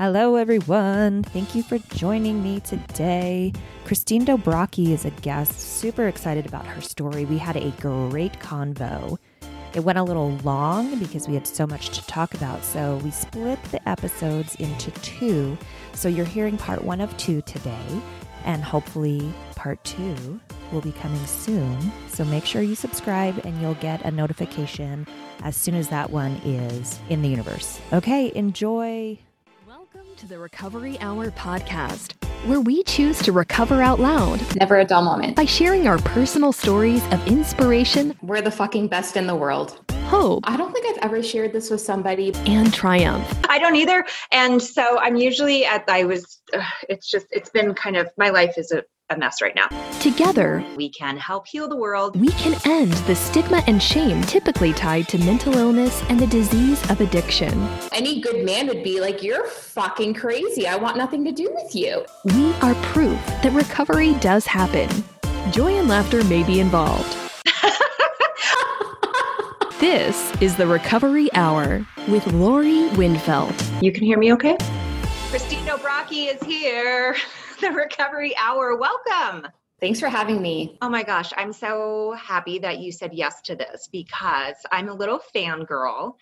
Hello, everyone. Thank you for joining me today. Christine Dobrocky is a guest. Super excited about her story. We had a great convo. It went a little long because we had so much to talk about. So we split the episodes into two. So you're hearing part one of two today, and hopefully part two will be coming soon. So make sure you subscribe and you'll get a notification as soon as that one is in the universe. Okay, enjoy. Welcome to the Recovery Hour podcast, where we choose to recover out loud. Never a dull moment. By sharing our personal stories of inspiration. We're the fucking best in the world. Hope. I don't think I've ever shared this with somebody. And triumph. I don't either. And so I'm usually it's been kind of, my life is a mess right now. Together, we can help heal the world. We can end the stigma and shame typically tied to mental illness and the disease of addiction. Any good man would be like, you're fucking crazy. I want nothing to do with you. We are proof that recovery does happen. Joy and laughter may be involved. This is the Recovery Hour with Lori Windfeld. You can hear me okay? Christine Dobrocky is here. The Recovery Hour. Welcome. Thanks for having me. Oh my gosh. I'm so happy that you said yes to this because I'm a little fangirl.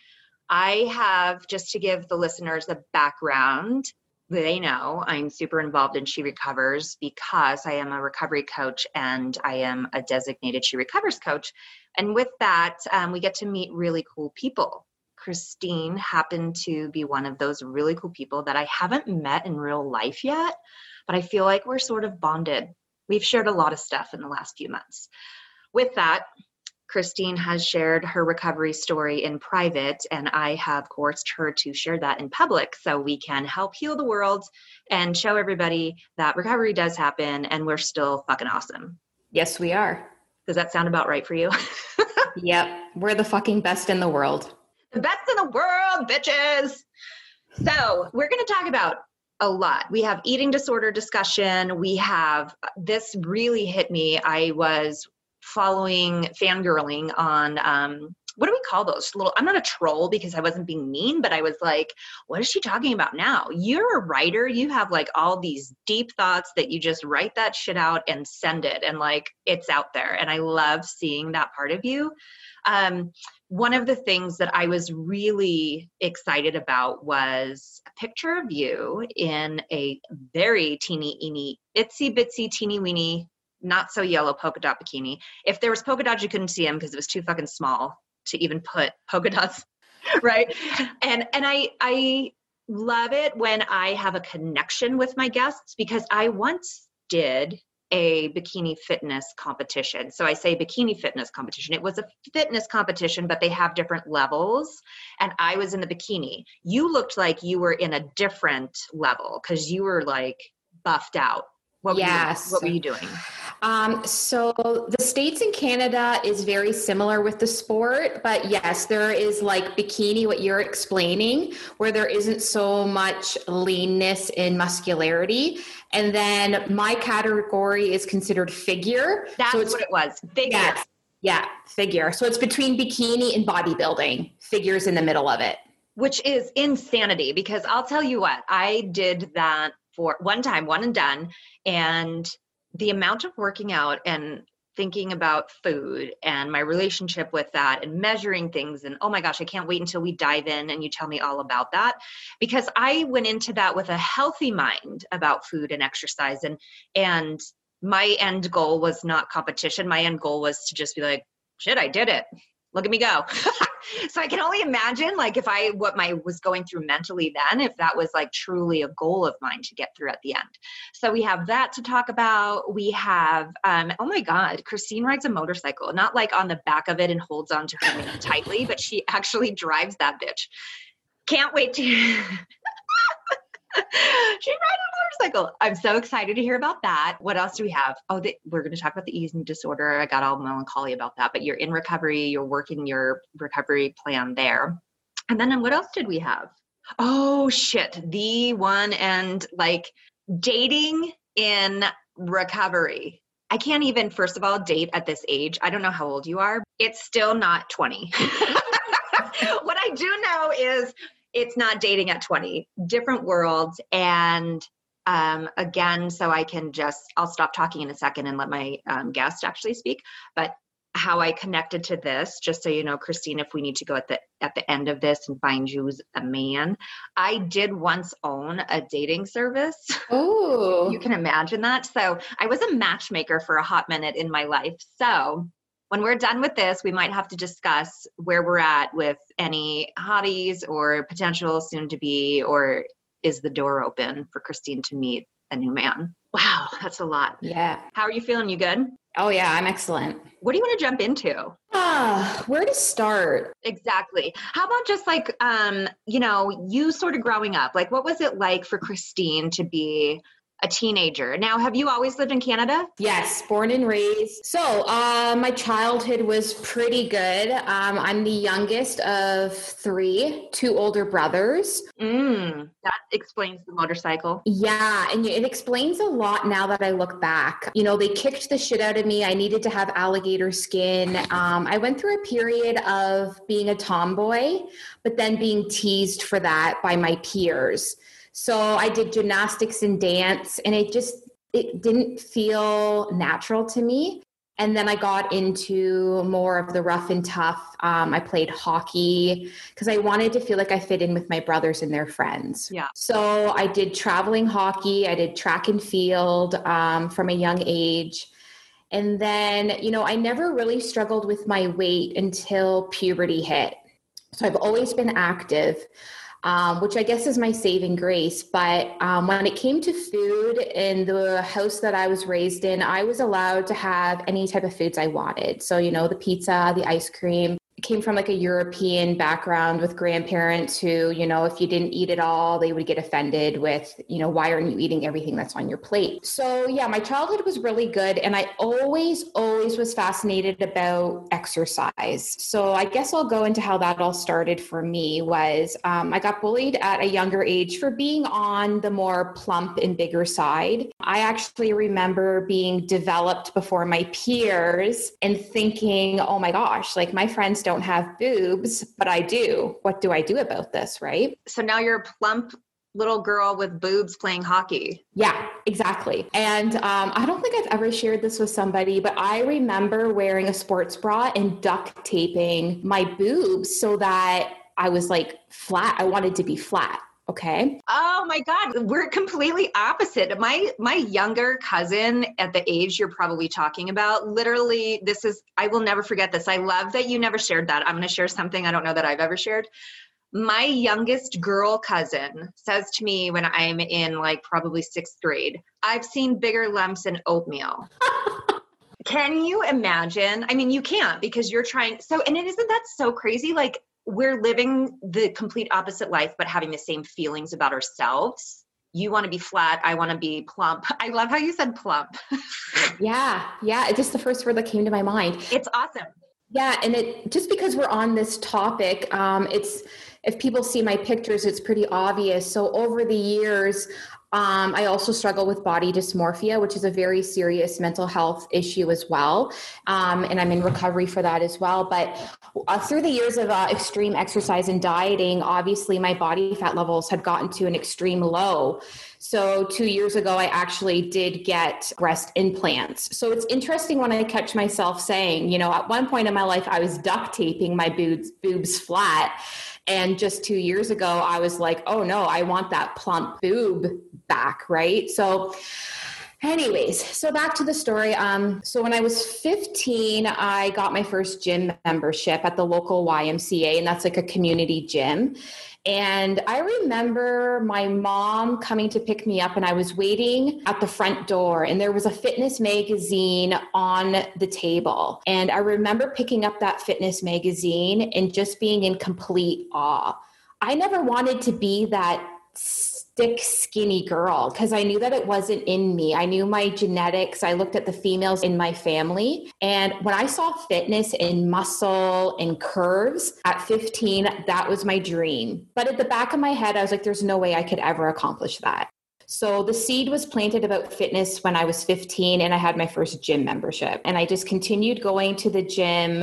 I have, just to give the listeners the background, they know I'm super involved in She Recovers because I am a recovery coach and I am a designated She Recovers coach. And with that, we get to meet really cool people. Christine happened to be one of those really cool people that I haven't met in real life yet. But I feel like we're sort of bonded. We've shared a lot of stuff in the last few months. With that, Christine has shared her recovery story in private, and I have coerced her to share that in public so we can help heal the world and show everybody that recovery does happen and we're still fucking awesome. Yes, we are. Does that sound about right for you? Yep. We're the fucking best in the world. The best in the world, bitches. So we're going to talk about a lot. We have eating disorder discussion. We have, this really hit me. I was fangirling on, what do we call those? I'm not a troll because I wasn't being mean, but I was like, what is she talking about now? You're a writer. You have like all these deep thoughts that you just write that shit out and send it. And like, it's out there. And I love seeing that part of you. One of the things that I was really excited about was a picture of you in a very teeny weeny, not so yellow polka dot bikini. If there was polka dots, you couldn't see them because it was too fucking small to even put polka dots, right? And I love it when I have a connection with my guests because I once did a bikini fitness competition. So I say bikini fitness competition. It was a fitness competition, but they have different levels. And I was in the bikini. You looked like you were in a different level because you were like buffed out. What were you doing? So the States and Canada is very similar with the sport, but yes, there is like bikini, what you're explaining, where there isn't so much leanness and muscularity. And then my category is considered figure. That's so what it was. Figure. Yeah, figure. So it's between bikini and bodybuilding. Figure's in the middle of it. Which is insanity because I'll tell you what, I did that for one time, one and done. And the amount of working out and thinking about food and my relationship with that and measuring things. And oh my gosh, I can't wait until we dive in and you tell me all about that. Because I went into that with a healthy mind about food and exercise. And my end goal was not competition. My end goal was to just be like, shit, I did it. Look at me go. So I can only imagine like what I was going through mentally then, if that was like truly a goal of mine to get through at the end. So we have that to talk about. We have, oh my God, Christine rides a motorcycle, not like on the back of it and holds on to her mane tightly, but she actually drives that bitch. Can't wait to, she rides a motorcycle. I'm so excited to hear about that. What else do we have? Oh, we're going to talk about the eating disorder. I got all melancholy about that, but you're in recovery. You're working your recovery plan there. And then what else did we have? Oh shit. The one and like dating in recovery. I can't even, first of all, date at this age. I don't know how old you are. It's still not 20. What I do know is it's not dating at 20, different worlds. And again, so I can just, I'll stop talking in a second and let my guest actually speak. But how I connected to this, just so you know, Christine, if we need to go at the end of this and find you a man, I did once own a dating service. Oh, you can imagine that. So I was a matchmaker for a hot minute in my life. So when we're done with this, we might have to discuss where we're at with any hotties or potential soon to be, or is the door open for Christine to meet a new man? Wow, that's a lot. Yeah. How are you feeling? You good? Oh yeah, I'm excellent. What do you want to jump into? Where to start? Exactly. How about just like, you know, you sort of growing up, like what was it like for Christine to be a teenager? Now, have you always lived in Canada? Yes, born and raised. So my childhood was pretty good. I'm the youngest of three, two older brothers. That explains the motorcycle. Yeah, and it explains a lot now that I look back. You know, they kicked the shit out of me. I needed to have alligator skin. I went through a period of being a tomboy, but then being teased for that by my peers. So I did gymnastics and dance, and it didn't feel natural to me. And then I got into more of the rough and tough. I played hockey because I wanted to feel like I fit in with my brothers and their friends. Yeah. So I did traveling hockey. I did track and field from a young age. And then, you know, I never really struggled with my weight until puberty hit. So I've always been active. Which I guess is my saving grace. But when it came to food in the house that I was raised in, I was allowed to have any type of foods I wanted. So, you know, the pizza, the ice cream. It came from like a European background with grandparents who, you know, if you didn't eat it all, they would get offended with, you know, why aren't you eating everything that's on your plate? So yeah, my childhood was really good. And I always was fascinated about exercise. So I guess I'll go into how that all started for me was I got bullied at a younger age for being on the more plump and bigger side. I actually remember being developed before my peers and thinking, oh my gosh, like my friends don't have boobs, but I do. What do I do about this, right? So now you're a plump little girl with boobs playing hockey. Yeah, exactly. And I don't think I've ever shared this with somebody, but I remember wearing a sports bra and duct taping my boobs so that I was like flat. I wanted to be flat. Okay. Oh my God. We're completely opposite. My younger cousin at the age you're probably talking about, literally, I will never forget this. I love that you never shared that. I'm going to share something I don't know that I've ever shared. My youngest girl cousin says to me when I'm in like probably sixth grade, I've seen bigger lumps in oatmeal. Can you imagine? I mean, you can't because you're trying. So, and isn't that so crazy? Like, we're living the complete opposite life, but having the same feelings about ourselves. You want to be flat. I want to be plump. I love how you said plump. Yeah. Yeah. It's just the first word that came to my mind. It's awesome. Yeah. And it just because we're on this topic, if people see my pictures, it's pretty obvious. So over the years, I also struggle with body dysmorphia, which is a very serious mental health issue as well. And I'm in recovery for that as well. But through the years of extreme exercise and dieting, obviously my body fat levels had gotten to an extreme low. So 2 years ago, I actually did get breast implants. So it's interesting when I catch myself saying, you know, at one point in my life, I was duct taping my boobs flat. And just 2 years ago, I was like, oh no, I want that plump boob back, right? So anyways, so back to the story. So when I was 15, I got my first gym membership at the local YMCA, and that's like a community gym. And I remember my mom coming to pick me up, and I was waiting at the front door, and there was a fitness magazine on the table. And I remember picking up that fitness magazine and just being in complete awe. I never wanted to be that thick, skinny girl because I knew that it wasn't in me. I knew my genetics. I looked at the females in my family. And when I saw fitness and muscle and curves at 15, that was my dream. But at the back of my head, I was like, there's no way I could ever accomplish that. So the seed was planted about fitness when I was 15 and I had my first gym membership. And I just continued going to the gym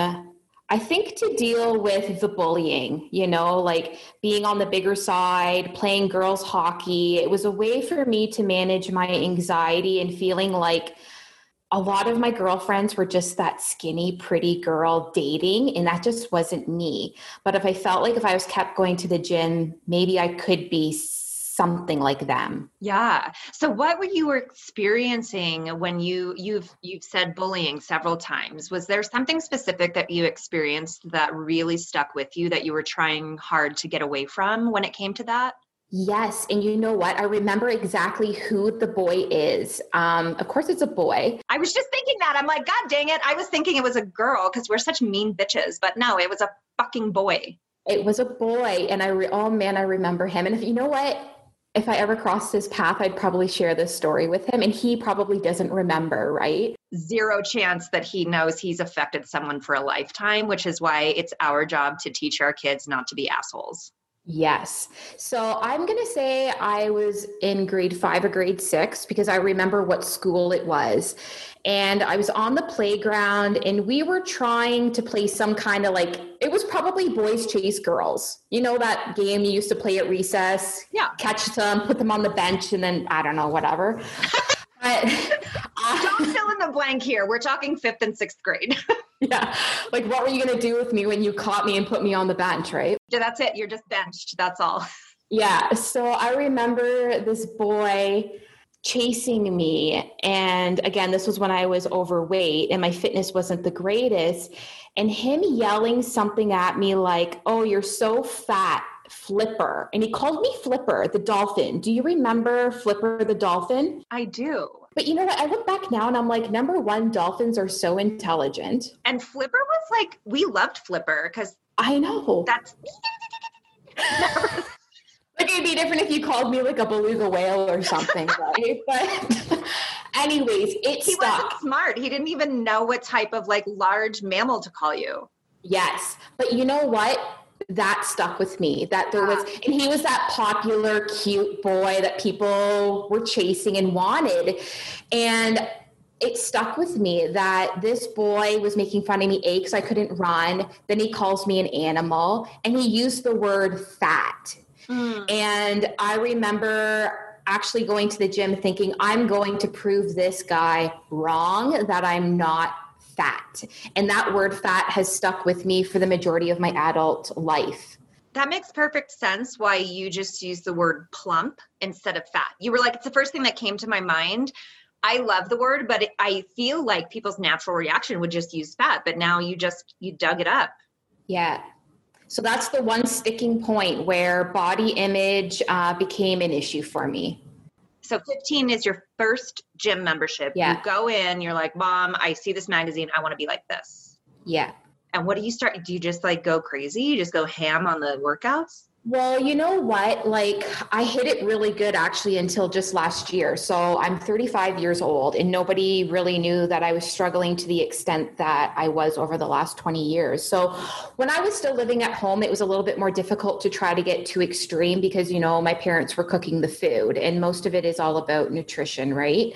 I think to deal with the bullying, you know, like being on the bigger side, playing girls hockey, it was a way for me to manage my anxiety and feeling like a lot of my girlfriends were just that skinny, pretty girl dating, and that just wasn't me. But if I felt like if I was kept going to the gym, maybe I could be something like them. Yeah. So what were you experiencing when you've said bullying several times? Was there something specific that you experienced that really stuck with you that you were trying hard to get away from when it came to that? Yes. And you know what? I remember exactly who the boy is. Of course it's a boy. I was just thinking that. I'm like, God dang it. I was thinking it was a girl because we're such mean bitches, but no, it was a fucking boy. It was a boy. And I remember him. And if you know what, if I ever crossed his path, I'd probably share this story with him. And he probably doesn't remember, right? Zero chance that he knows he's affected someone for a lifetime, which is why it's our job to teach our kids not to be assholes. Yes. So I'm going to say I was in grade 5 or grade 6 because I remember what school it was. And I was on the playground and we were trying to play some kind of like, it was probably boys chase girls. You know, that game you used to play at recess, yeah, catch them, put them on the bench and then I don't know, whatever. But don't fill in the blank here. We're talking 5th and 6th grade. Yeah. Like, what were you going to do with me when you caught me and put me on the bench, right? Yeah, that's it. You're just benched. That's all. Yeah. So I remember this boy chasing me. And again, this was when I was overweight and my fitness wasn't the greatest. And him yelling something at me like, oh, you're so fat, Flipper. And he called me Flipper the dolphin. Do you remember Flipper the dolphin? I do. But you know what? I look back now and I'm like, number one, dolphins are so intelligent. And Flipper was like, we loved Flipper because I know. That's like it'd be different if you called me like a beluga whale or something, right? But anyways, he wasn't smart. He didn't even know what type of like large mammal to call you. Yes. But you know what? That stuck with me, that there was, and he was that popular, cute boy that people were chasing and wanted. And it stuck with me that this boy was making fun of me, A, because I couldn't run. Then he calls me an animal and he used the word fat. Mm. And I remember actually going to the gym thinking, I'm going to prove this guy wrong, that I'm not fat. And that word fat has stuck with me for the majority of my adult life. That makes perfect sense why you just use the word plump instead of fat. You were like, it's the first thing that came to my mind. I love the word, but I feel like people's natural reaction would just use fat, but now you dug it up. Yeah. So that's the one sticking point where body image became an issue for me. So 15 is your first gym membership. Yeah. You go in, you're like, Mom, I see this magazine. I want to be like this. Yeah. And what do you start? Do you just like go crazy? You just go ham on the workouts? Well, you know what? Like I hit it really good actually until just last year. So I'm 35 years old and nobody really knew that I was struggling to the extent that I was over the last 20 years. So when I was still living at home, it was a little bit more difficult to try to get too extreme because, you know, my parents were cooking the food and most of it is all about nutrition, right?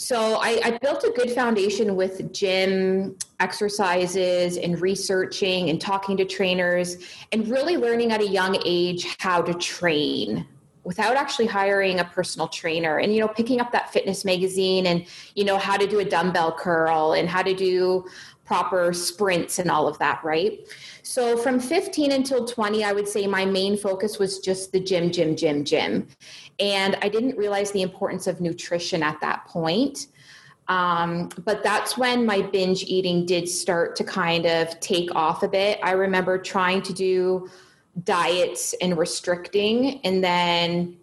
So I built a good foundation with gym exercises and researching and talking to trainers and really learning at a young age how to train without actually hiring a personal trainer and, you know, picking up that fitness magazine and, you know, how to do a dumbbell curl and how to do proper sprints and all of that, right? So from 15 until 20, I would say my main focus was just the gym. And I didn't realize the importance of nutrition at that point. But that's when my binge eating did start to kind of take off a bit. I remember trying to do diets and restricting and then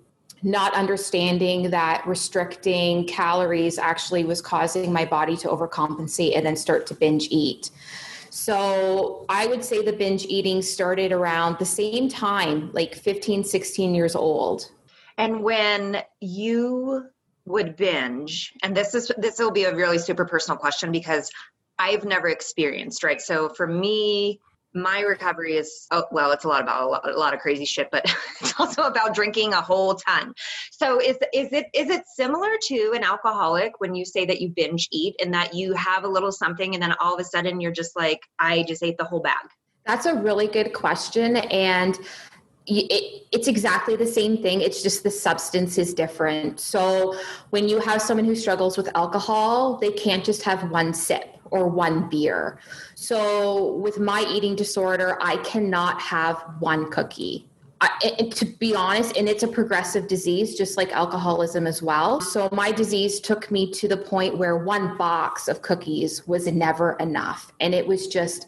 not understanding that restricting calories actually was causing my body to overcompensate and then start to binge eat. So I would say the binge eating started around the same time, like 15, 16 years old. And when you would binge, and this will be a really super personal question because I've never experienced, right? So for me, my recovery is, it's a lot about a lot of crazy shit, but it's also about drinking a whole ton. So is it similar to an alcoholic when you say that you binge eat and that you have a little something and then all of a sudden you're just like, I just ate the whole bag? That's a really good question. And it's exactly the same thing. It's just the substance is different. So when you have someone who struggles with alcohol, they can't just have one sip or one beer. So with my eating disorder, I cannot have one cookie. To be honest, and it's a progressive disease, just like alcoholism as well. So my disease took me to the point where one box of cookies was never enough. And it was just,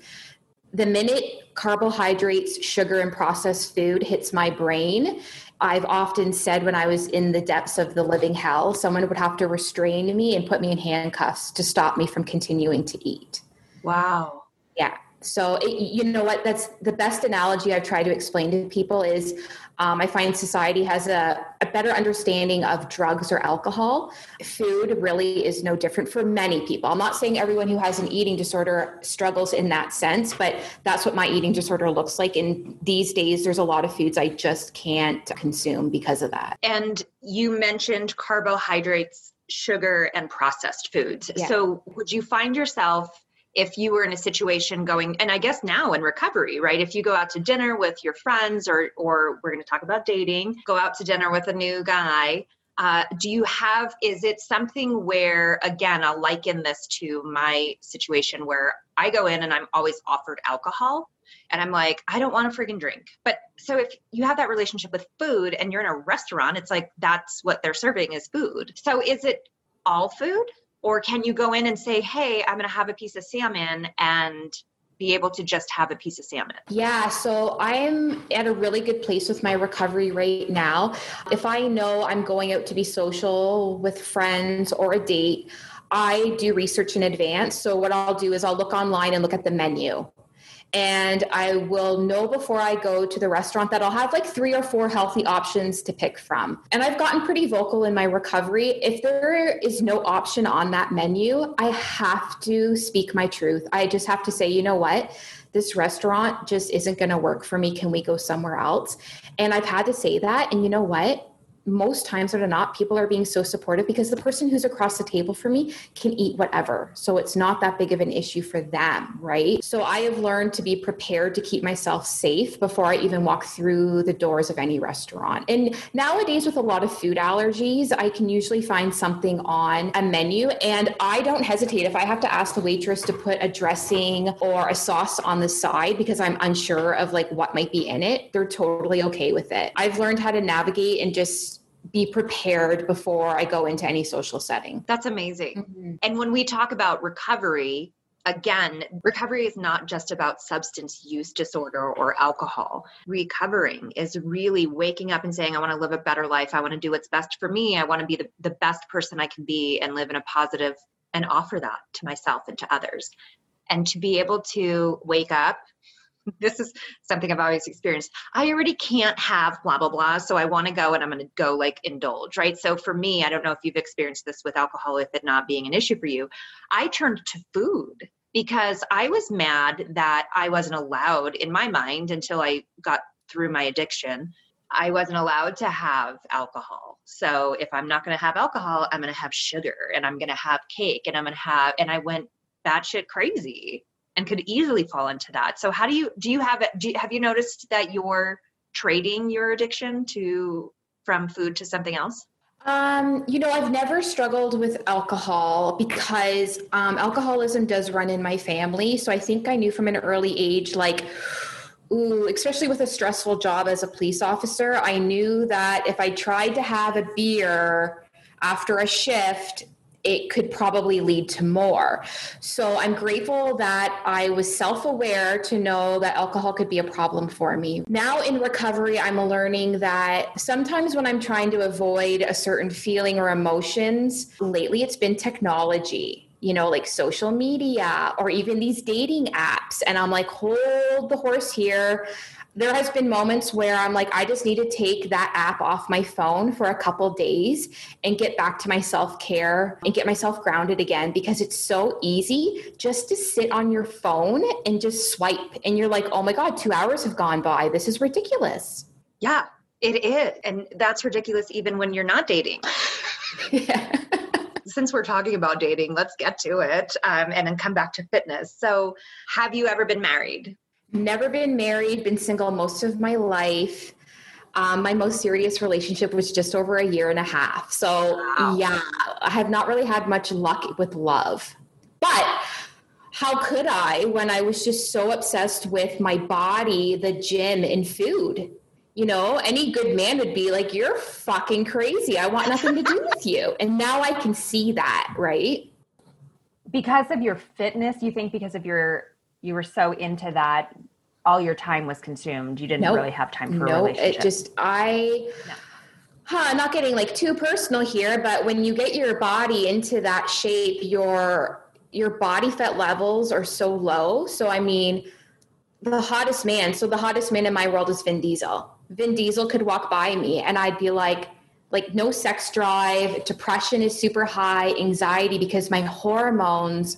the minute carbohydrates, sugar, and processed food hits my brain, I've often said when I was in the depths of the living hell, someone would have to restrain me and put me in handcuffs to stop me from continuing to eat. Wow. Yeah. So you know what? That's the best analogy I've tried to explain to people is I find society has a better understanding of drugs or alcohol. Food really is no different for many people. I'm not saying everyone who has an eating disorder struggles in that sense, but that's what my eating disorder looks like. And these days, there's a lot of foods I just can't consume because of that. And you mentioned carbohydrates, sugar, and processed foods. Yeah. So would you find yourself, if you were in a situation going, and I guess now in recovery, right? If you go out to dinner with your friends or we're going to talk about dating, go out to dinner with a new guy. Is it something where, again, I'll liken this to my situation where I go in and I'm always offered alcohol and I'm like, I don't want to friggin' drink. But so if you have that relationship with food and you're in a restaurant, it's like, that's what they're serving is food. So is it all food? Or can you go in and say, hey, I'm going to have a piece of salmon and be able to just have a piece of salmon? Yeah. So I'm at a really good place with my recovery right now. If I know I'm going out to be social with friends or a date, I do research in advance. So what I'll do is I'll look online and look at the menu. And I will know before I go to the restaurant that I'll have like 3 or 4 healthy options to pick from. And I've gotten pretty vocal in my recovery. If there is no option on that menu, I have to speak my truth. I just have to say, you know what? This restaurant just isn't going to work for me. Can we go somewhere else? And I've had to say that. And you know what? Most times or not, people are being so supportive because the person who's across the table from me can eat whatever. So it's not that big of an issue for them, right? So I have learned to be prepared to keep myself safe before I even walk through the doors of any restaurant. And nowadays with a lot of food allergies, I can usually find something on a menu and I don't hesitate. If I have to ask the waitress to put a dressing or a sauce on the side because I'm unsure of like what might be in it, they're totally okay with it. I've learned how to navigate and just be prepared before I go into any social setting. That's amazing. Mm-hmm. And when we talk about recovery, again, recovery is not just about substance use disorder or alcohol. Recovering is really waking up and saying, I want to live a better life. I want to do what's best for me. I want to be the best person I can be and live in a positive and offer that to myself and to others. And to be able to wake up, this is something I've always experienced. I already can't have blah, blah, blah. So I want to go and I'm going to go like indulge, right? So for me, I don't know if you've experienced this with alcohol, with it not being an issue for you. I turned to food because I was mad that I wasn't allowed, in my mind, until I got through my addiction, I wasn't allowed to have alcohol. So if I'm not going to have alcohol, I'm going to have sugar and I'm going to have cake and I went batshit crazy. And could easily fall into that. So how have you noticed that you're trading your addiction from food to something else? I've never struggled with alcohol because alcoholism does run in my family. So I think I knew from an early age, like, ooh, especially with a stressful job as a police officer, I knew that if I tried to have a beer after a shift, it could probably lead to more. So I'm grateful that I was self-aware to know that alcohol could be a problem for me. Now in recovery, I'm learning that sometimes when I'm trying to avoid a certain feeling or emotions, lately it's been technology. You know, like social media or even these dating apps. And I'm like, hold the horse here. there has been moments where I'm like, I just need to take that app off my phone for a couple days and get back to my self-care and get myself grounded again, because it's so easy just to sit on your phone and just swipe. And you're like, oh my God, 2 hours have gone by. This is ridiculous. Yeah, it is. And that's ridiculous even when you're not dating. Yeah. Since we're talking about dating, let's get to it and then come back to fitness. So have you ever been married? Never been married, been single most of my life. My most serious relationship was just over a 1.5 years. So Wow. Yeah, I have not really had much luck with love. But how could I when I was just so obsessed with my body, the gym, and food? You know, any good man would be like, you're fucking crazy. I want nothing to do with you. And now I can see that, right? Because of your fitness, you think because of your... You were so into that, all your time was consumed. You didn't really have time for a relationship. Not getting like too personal here, but when you get your body into that shape, your body fat levels are so low. So, I mean, the hottest man in my world is Vin Diesel. Vin Diesel could walk by me and I'd be like no sex drive, depression is super high, anxiety, because my hormones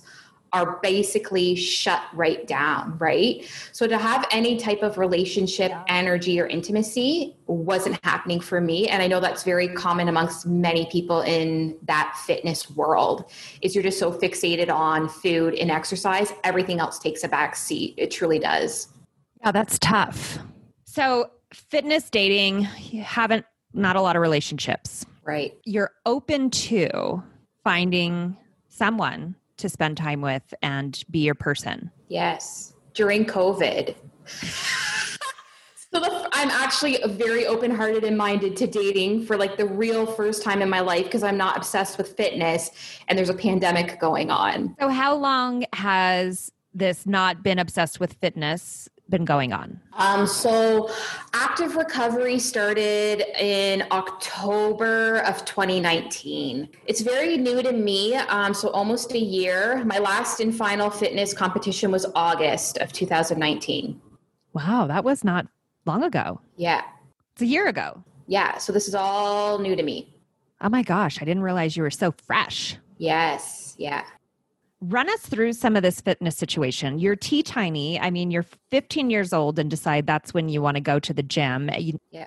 are basically shut right down, right? So to have any type of relationship, energy, or intimacy wasn't happening for me. And I know that's very common amongst many people in that fitness world, is you're just so fixated on food and exercise, everything else takes a back seat. It truly does. Yeah, that's tough. So fitness, dating, you haven't, not a lot of relationships. Right. You're open to finding someone to spend time with and be your person. Yes. During COVID. I'm actually very open-hearted and minded to dating for like the real first time in my life, because I'm not obsessed with fitness and there's a pandemic going on. So how long has this not been obsessed with fitness been going on? So active recovery started in October of 2019. It's very new to me. So almost a year. My last and final fitness competition was August of 2019. Wow. That was not long ago. Yeah. It's a year ago. Yeah. So this is all new to me. Oh my gosh. I didn't realize you were so fresh. Yes. Yeah. Run us through some of this fitness situation. You're teeny tiny. I mean, you're 15 years old and decide that's when you want to go to the gym.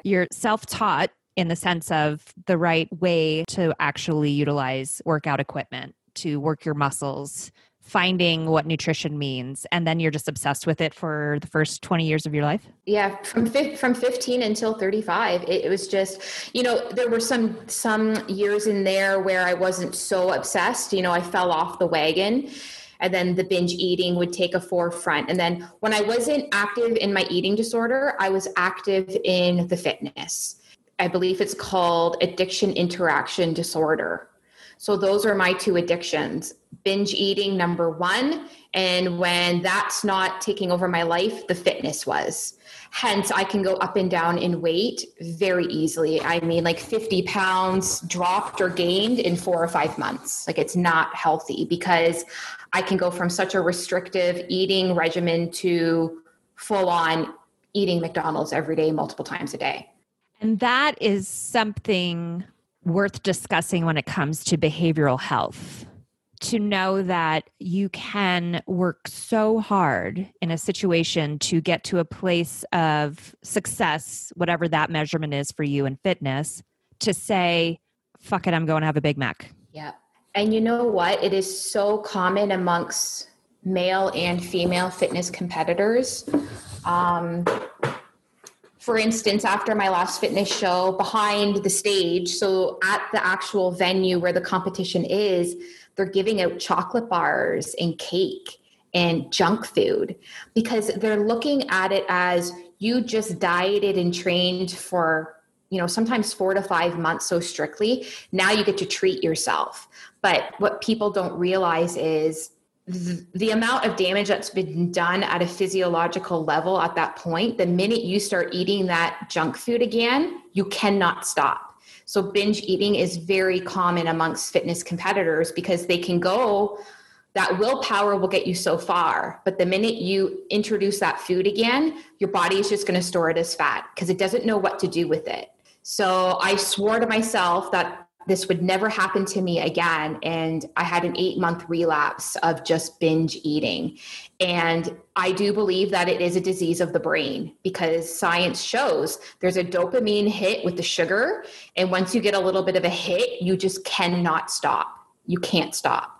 You're self-taught in the sense of the right way to actually utilize workout equipment, to work your muscles, finding what nutrition means. And then you're just obsessed with it for the first 20 years of your life? Yeah. From 15 until 35, it was just, there were some years in there where I wasn't so obsessed, I fell off the wagon, and then the binge eating would take a forefront. And then when I wasn't active in my eating disorder, I was active in the fitness. I believe it's called addiction interaction disorder. So those are my two addictions. Binge eating, number one. And when that's not taking over my life, the fitness was. Hence, I can go up and down in weight very easily. I mean, like 50 pounds dropped or gained in 4 or 5 months. Like, it's not healthy, because I can go from such a restrictive eating regimen to full-on eating McDonald's every day, multiple times a day. And that is something worth discussing when it comes to behavioral health, to know that you can work so hard in a situation to get to a place of success, whatever that measurement is for you in fitness, to say, fuck it, I'm going to have a Big Mac. Yeah. And you know what? It is so common amongst male and female fitness competitors. For instance, after my last fitness show, behind the stage, so at the actual venue where the competition is, they're giving out chocolate bars and cake and junk food, because they're looking at it as you just dieted and trained for, sometimes 4 to 5 months so strictly. Now you get to treat yourself. But what people don't realize is the amount of damage that's been done at a physiological level at that point. The minute you start eating that junk food again, you cannot stop. So binge eating is very common amongst fitness competitors, because they can go That willpower will get you so far, but the minute you introduce that food again, your body is just going to store it as fat because it doesn't know what to do with it. So I swore to myself that this would never happen to me again. And I had an 8-month relapse of just binge eating. And I do believe that it is a disease of the brain because science shows there's a dopamine hit with the sugar. And once you get a little bit of a hit, you just cannot stop. You can't stop.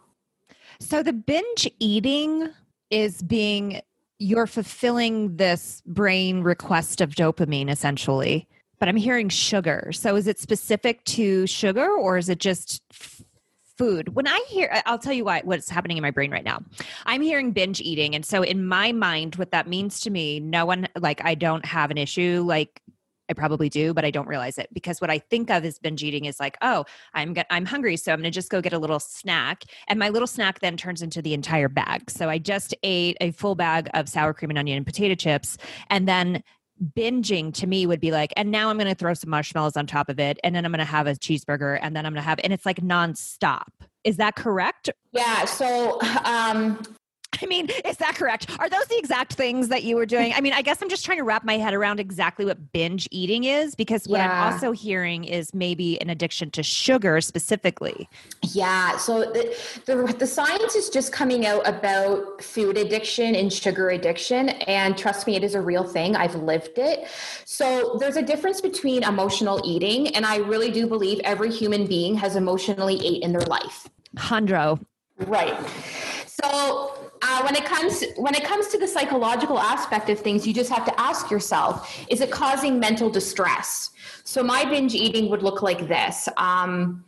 So the binge eating is being, you're fulfilling this brain request of dopamine essentially, but I'm hearing sugar. So is it specific to sugar or is it just food? When I hear, I'll tell you what's happening in my brain right now. I'm hearing binge eating. And so in my mind, what that means to me, no one, like I don't have an issue, like I probably do, but I don't realize it because what I think of as binge eating is like, oh, I'm hungry, so I'm going to just go get a little snack. And my little snack then turns into the entire bag. So I just ate a full bag of sour cream and onion and potato chips. And then binging to me would be like, and now I'm going to throw some marshmallows on top of it. And then I'm going to have a cheeseburger and then I'm going to have, and it's like nonstop. Is that correct? Yeah. So, I mean, is that correct? Are those the exact things that you were doing? I mean, I guess I'm just trying to wrap my head around exactly what binge eating is, because what I'm also hearing is maybe an addiction to sugar specifically. Yeah. So the science is just coming out about food addiction and sugar addiction. And trust me, it is a real thing. I've lived it. So there's a difference between emotional eating. And I really do believe every human being has emotionally ate in their life. Hundro. Right. So when it comes to the psychological aspect of things, you just have to ask yourself, is it causing mental distress? So my binge eating would look like this. My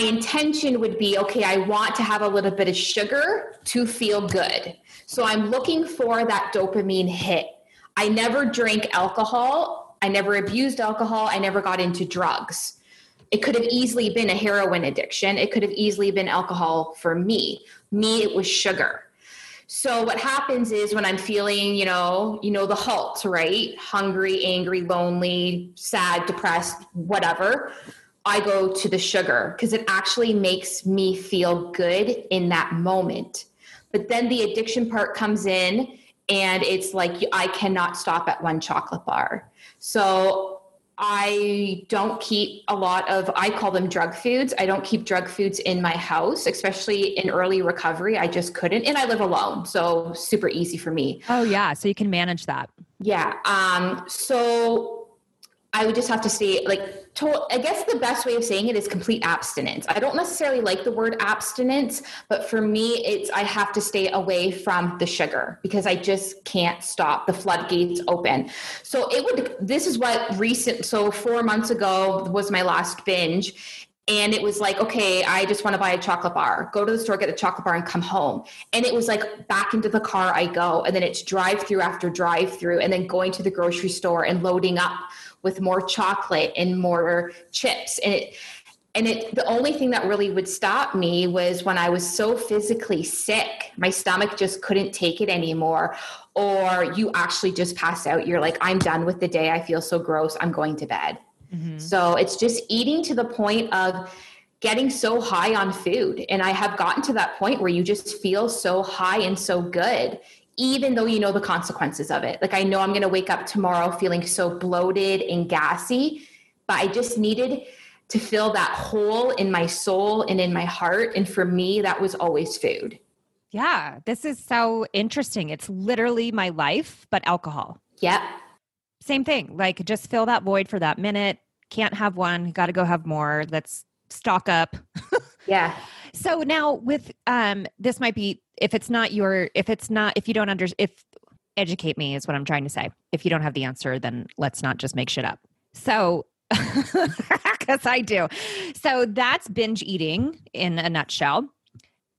intention would be, okay, I want to have a little bit of sugar to feel good. So I'm looking for that dopamine hit. I never drank alcohol. I never abused alcohol. I never got into drugs. It could have easily been a heroin addiction. It could have easily been alcohol for me. It was sugar. So what happens is when I'm feeling, you know, the halt, right? Hungry, angry, lonely, sad, depressed, whatever. I go to the sugar because it actually makes me feel good in that moment. But then the addiction part comes in and it's like, I cannot stop at one chocolate bar. So I don't keep a lot of, I call them drug foods. I don't keep drug foods in my house, especially in early recovery. I just couldn't. And I live alone. So super easy for me. Oh yeah. So you can manage that. Yeah. So I would just have to say I guess the best way of saying it is complete abstinence. I don't necessarily like the word abstinence, but for me, it's, I have to stay away from the sugar because I just can't stop. The floodgates open. So so 4 months ago was my last binge. And it was like, okay, I just want to buy a chocolate bar, go to the store, get a chocolate bar and come home. And it was like back into the car I go. And then it's drive through after drive through and then going to the grocery store and loading up with more chocolate and more chips. And the only thing that really would stop me was when I was so physically sick, my stomach just couldn't take it anymore. Or you actually just pass out. You're like, I'm done with the day. I feel so gross. I'm going to bed. Mm-hmm. So it's just eating to the point of getting so high on food. And I have gotten to that point where you just feel so high and so good, even though you know the consequences of it. Like I know I'm going to wake up tomorrow feeling so bloated and gassy, but I just needed to fill that hole in my soul and in my heart. And for me, that was always food. Yeah, this is so interesting. It's literally my life, but alcohol. Yep. Same thing. Like just fill that void for that minute. Can't have one. Got to go have more. Let's stock up. Yeah. So now with, this might be, educate me is what I'm trying to say. If you don't have the answer, then let's not just make shit up. So, 'cause I do. So that's binge eating in a nutshell.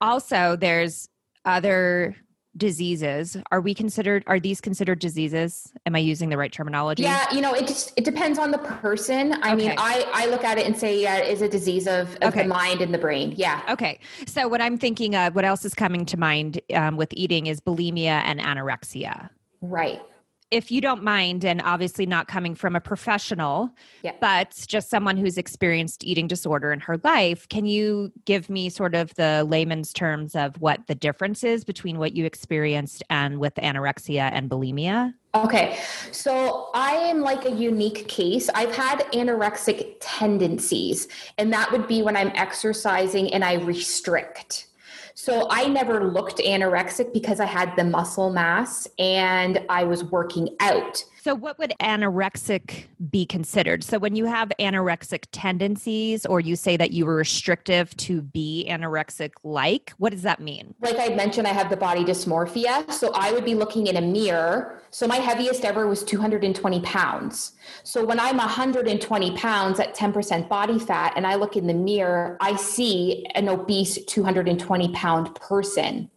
Also, there's other diseases. Are these considered diseases? Am I using the right terminology? Yeah. It depends on the person. I mean, I look at it and say, yeah, it is a disease of the mind and the brain. Yeah. Okay. So what I'm thinking of, what else is coming to mind with eating is bulimia and anorexia. Right. if you don't mind, and obviously not coming from a professional, but just someone who's experienced eating disorder in her life, can you give me sort of the layman's terms of what the difference is between what you experienced and with anorexia and bulimia? Okay. So I am like a unique case. I've had anorexic tendencies, and that would be when I'm exercising and I restrict. So I never looked anorexic because I had the muscle mass and I was working out. So what would anorexic be considered? So when you have anorexic tendencies, or you say that you were restrictive to be anorexic-like, what does that mean? Like I mentioned, I have the body dysmorphia. So I would be looking in a mirror. So my heaviest ever was 220 pounds. So when I'm 120 pounds at 10% body fat and I look in the mirror, I see an obese 220 pound person.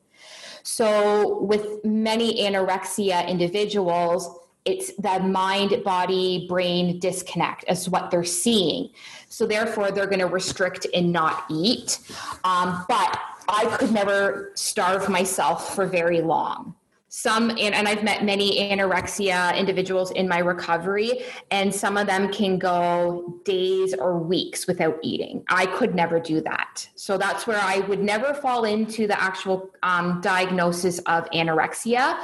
So with many anorexia individuals, it's the mind, body, brain disconnect is what they're seeing. So therefore, they're going to restrict and not eat. But I could never starve myself for very long. And I've met many anorexia individuals in my recovery, and some of them can go days or weeks without eating. I could never do that. So that's where I would never fall into the actual diagnosis of anorexia.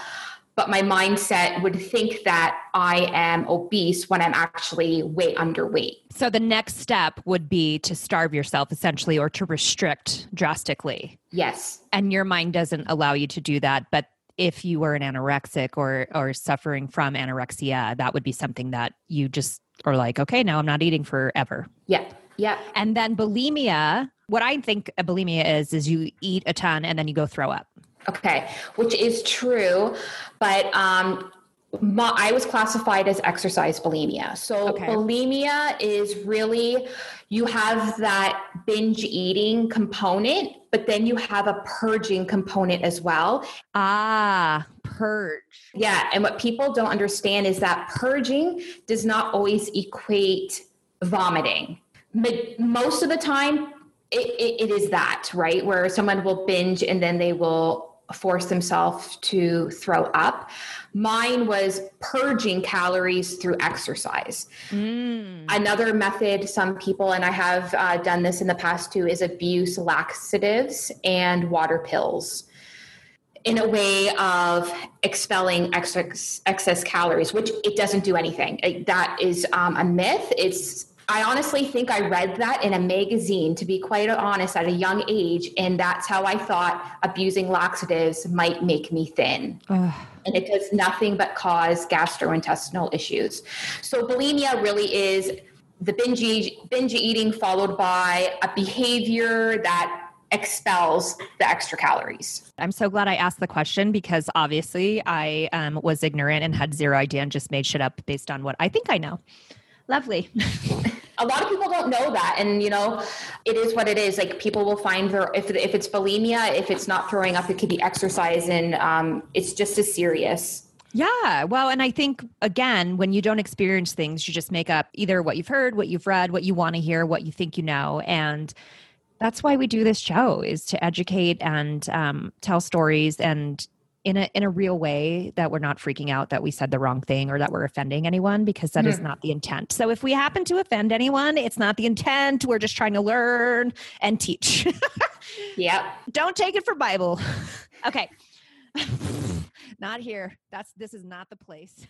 But my mindset would think that I am obese when I'm actually way underweight. So the next step would be to starve yourself essentially, or to restrict drastically. Yes. And your mind doesn't allow you to do that. But if you were an anorexic or suffering from anorexia, that would be something that you just are like, okay, now I'm not eating forever. Yeah. Yeah. And then bulimia, what I think a bulimia is you eat a ton and then you go throw up. Okay. Which is true. But, I was classified as exercise bulimia. So bulimia is really, you have that binge eating component, but then you have a purging component as well. Ah, purge. Yeah. And what people don't understand is that purging does not always equate vomiting. But most of the time it is that, right? Where someone will binge and then they will force themselves to throw up. Mine was purging calories through exercise. Another method, some people, and I have done this in the past too, is abuse laxatives and water pills in a way of expelling excess calories, which it doesn't do anything. That is a myth. I honestly think I read that in a magazine, to be quite honest, at a young age. And that's how I thought abusing laxatives might make me thin. And it does nothing but cause gastrointestinal issues. So bulimia really is the binge eating followed by a behavior that expels the extra calories. I'm so glad I asked the question, because obviously I was ignorant and had zero idea and just made shit up based on what I think I know. Lovely. A lot of people don't know that. And, it is what it is. Like, people will find if it's bulimia, if it's not throwing up, it could be exercise. And it's just as serious. Yeah. Well, and I think, again, when you don't experience things, you just make up either what you've heard, what you've read, what you want to hear, what you think you know. And that's why we do this show, is to educate and tell stories, and in a real way that we're not freaking out that we said the wrong thing or that we're offending anyone, because that is not the intent. So if we happen to offend anyone, it's not the intent. We're just trying to learn and teach. Yep. Don't take it for Bible. Okay. Not here. This is not the place.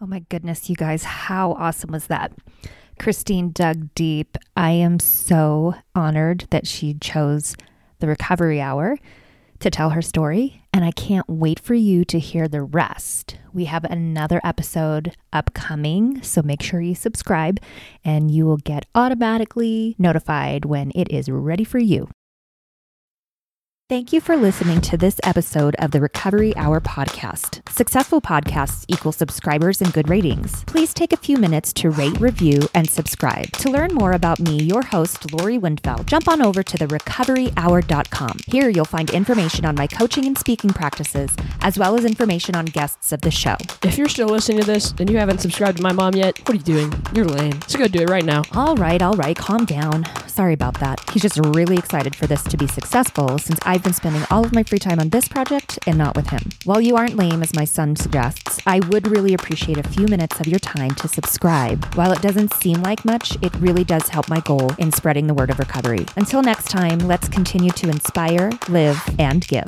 Oh my goodness, you guys, how awesome was that? Christine dug deep. I am so honored that she chose the Recovery Hour to tell her story, and I can't wait for you to hear the rest. We have another episode upcoming, so make sure you subscribe, and you will get automatically notified when it is ready for you. Thank you for listening to this episode of the Recovery Hour podcast. Successful podcasts equal subscribers and good ratings. Please take a few minutes to rate, review, and subscribe. To learn more about me, your host, Lori Windfeld, jump on over to therecoveryhour.com. Here you'll find information on my coaching and speaking practices, as well as information on guests of the show. If you're still listening to this and you haven't subscribed to my mom yet, what are you doing? You're lame. So go do it right now. All right, calm down. Sorry about that. He's just really excited for this to be successful since I've been spending all of my free time on this project and not with him. While you aren't lame, as my son suggests, I would really appreciate a few minutes of your time to subscribe. While it doesn't seem like much, it really does help my goal in spreading the word of recovery. Until next time, let's continue to inspire, live, and give.